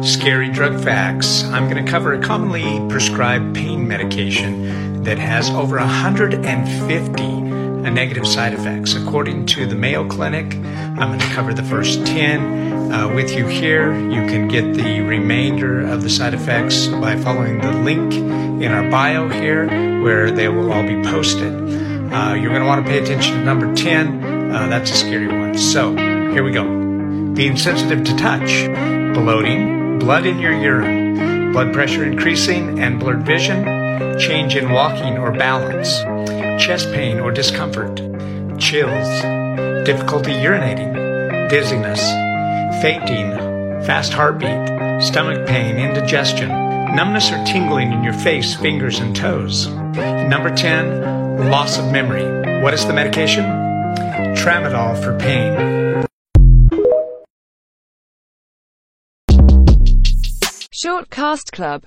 Scary drug facts. I'm going to cover a commonly prescribed pain medication that has over 150 negative side effects. According to the Mayo Clinic, I'm going to cover the first 10 with you here. You can get the remainder of the side effects by following the link in our bio here where they will all be posted. You're going to want to pay attention to number 10. That's a scary one. So here we go. Being sensitive to touch, bloating, blood in your urine, blood pressure increasing and blurred vision, change in walking or balance, chest pain or discomfort, chills, difficulty urinating, dizziness, fainting, fast heartbeat, stomach pain, indigestion, numbness or tingling in your face, fingers and toes. Number 10, loss of memory. What is the medication? Tramadol for pain. Short Cast Club.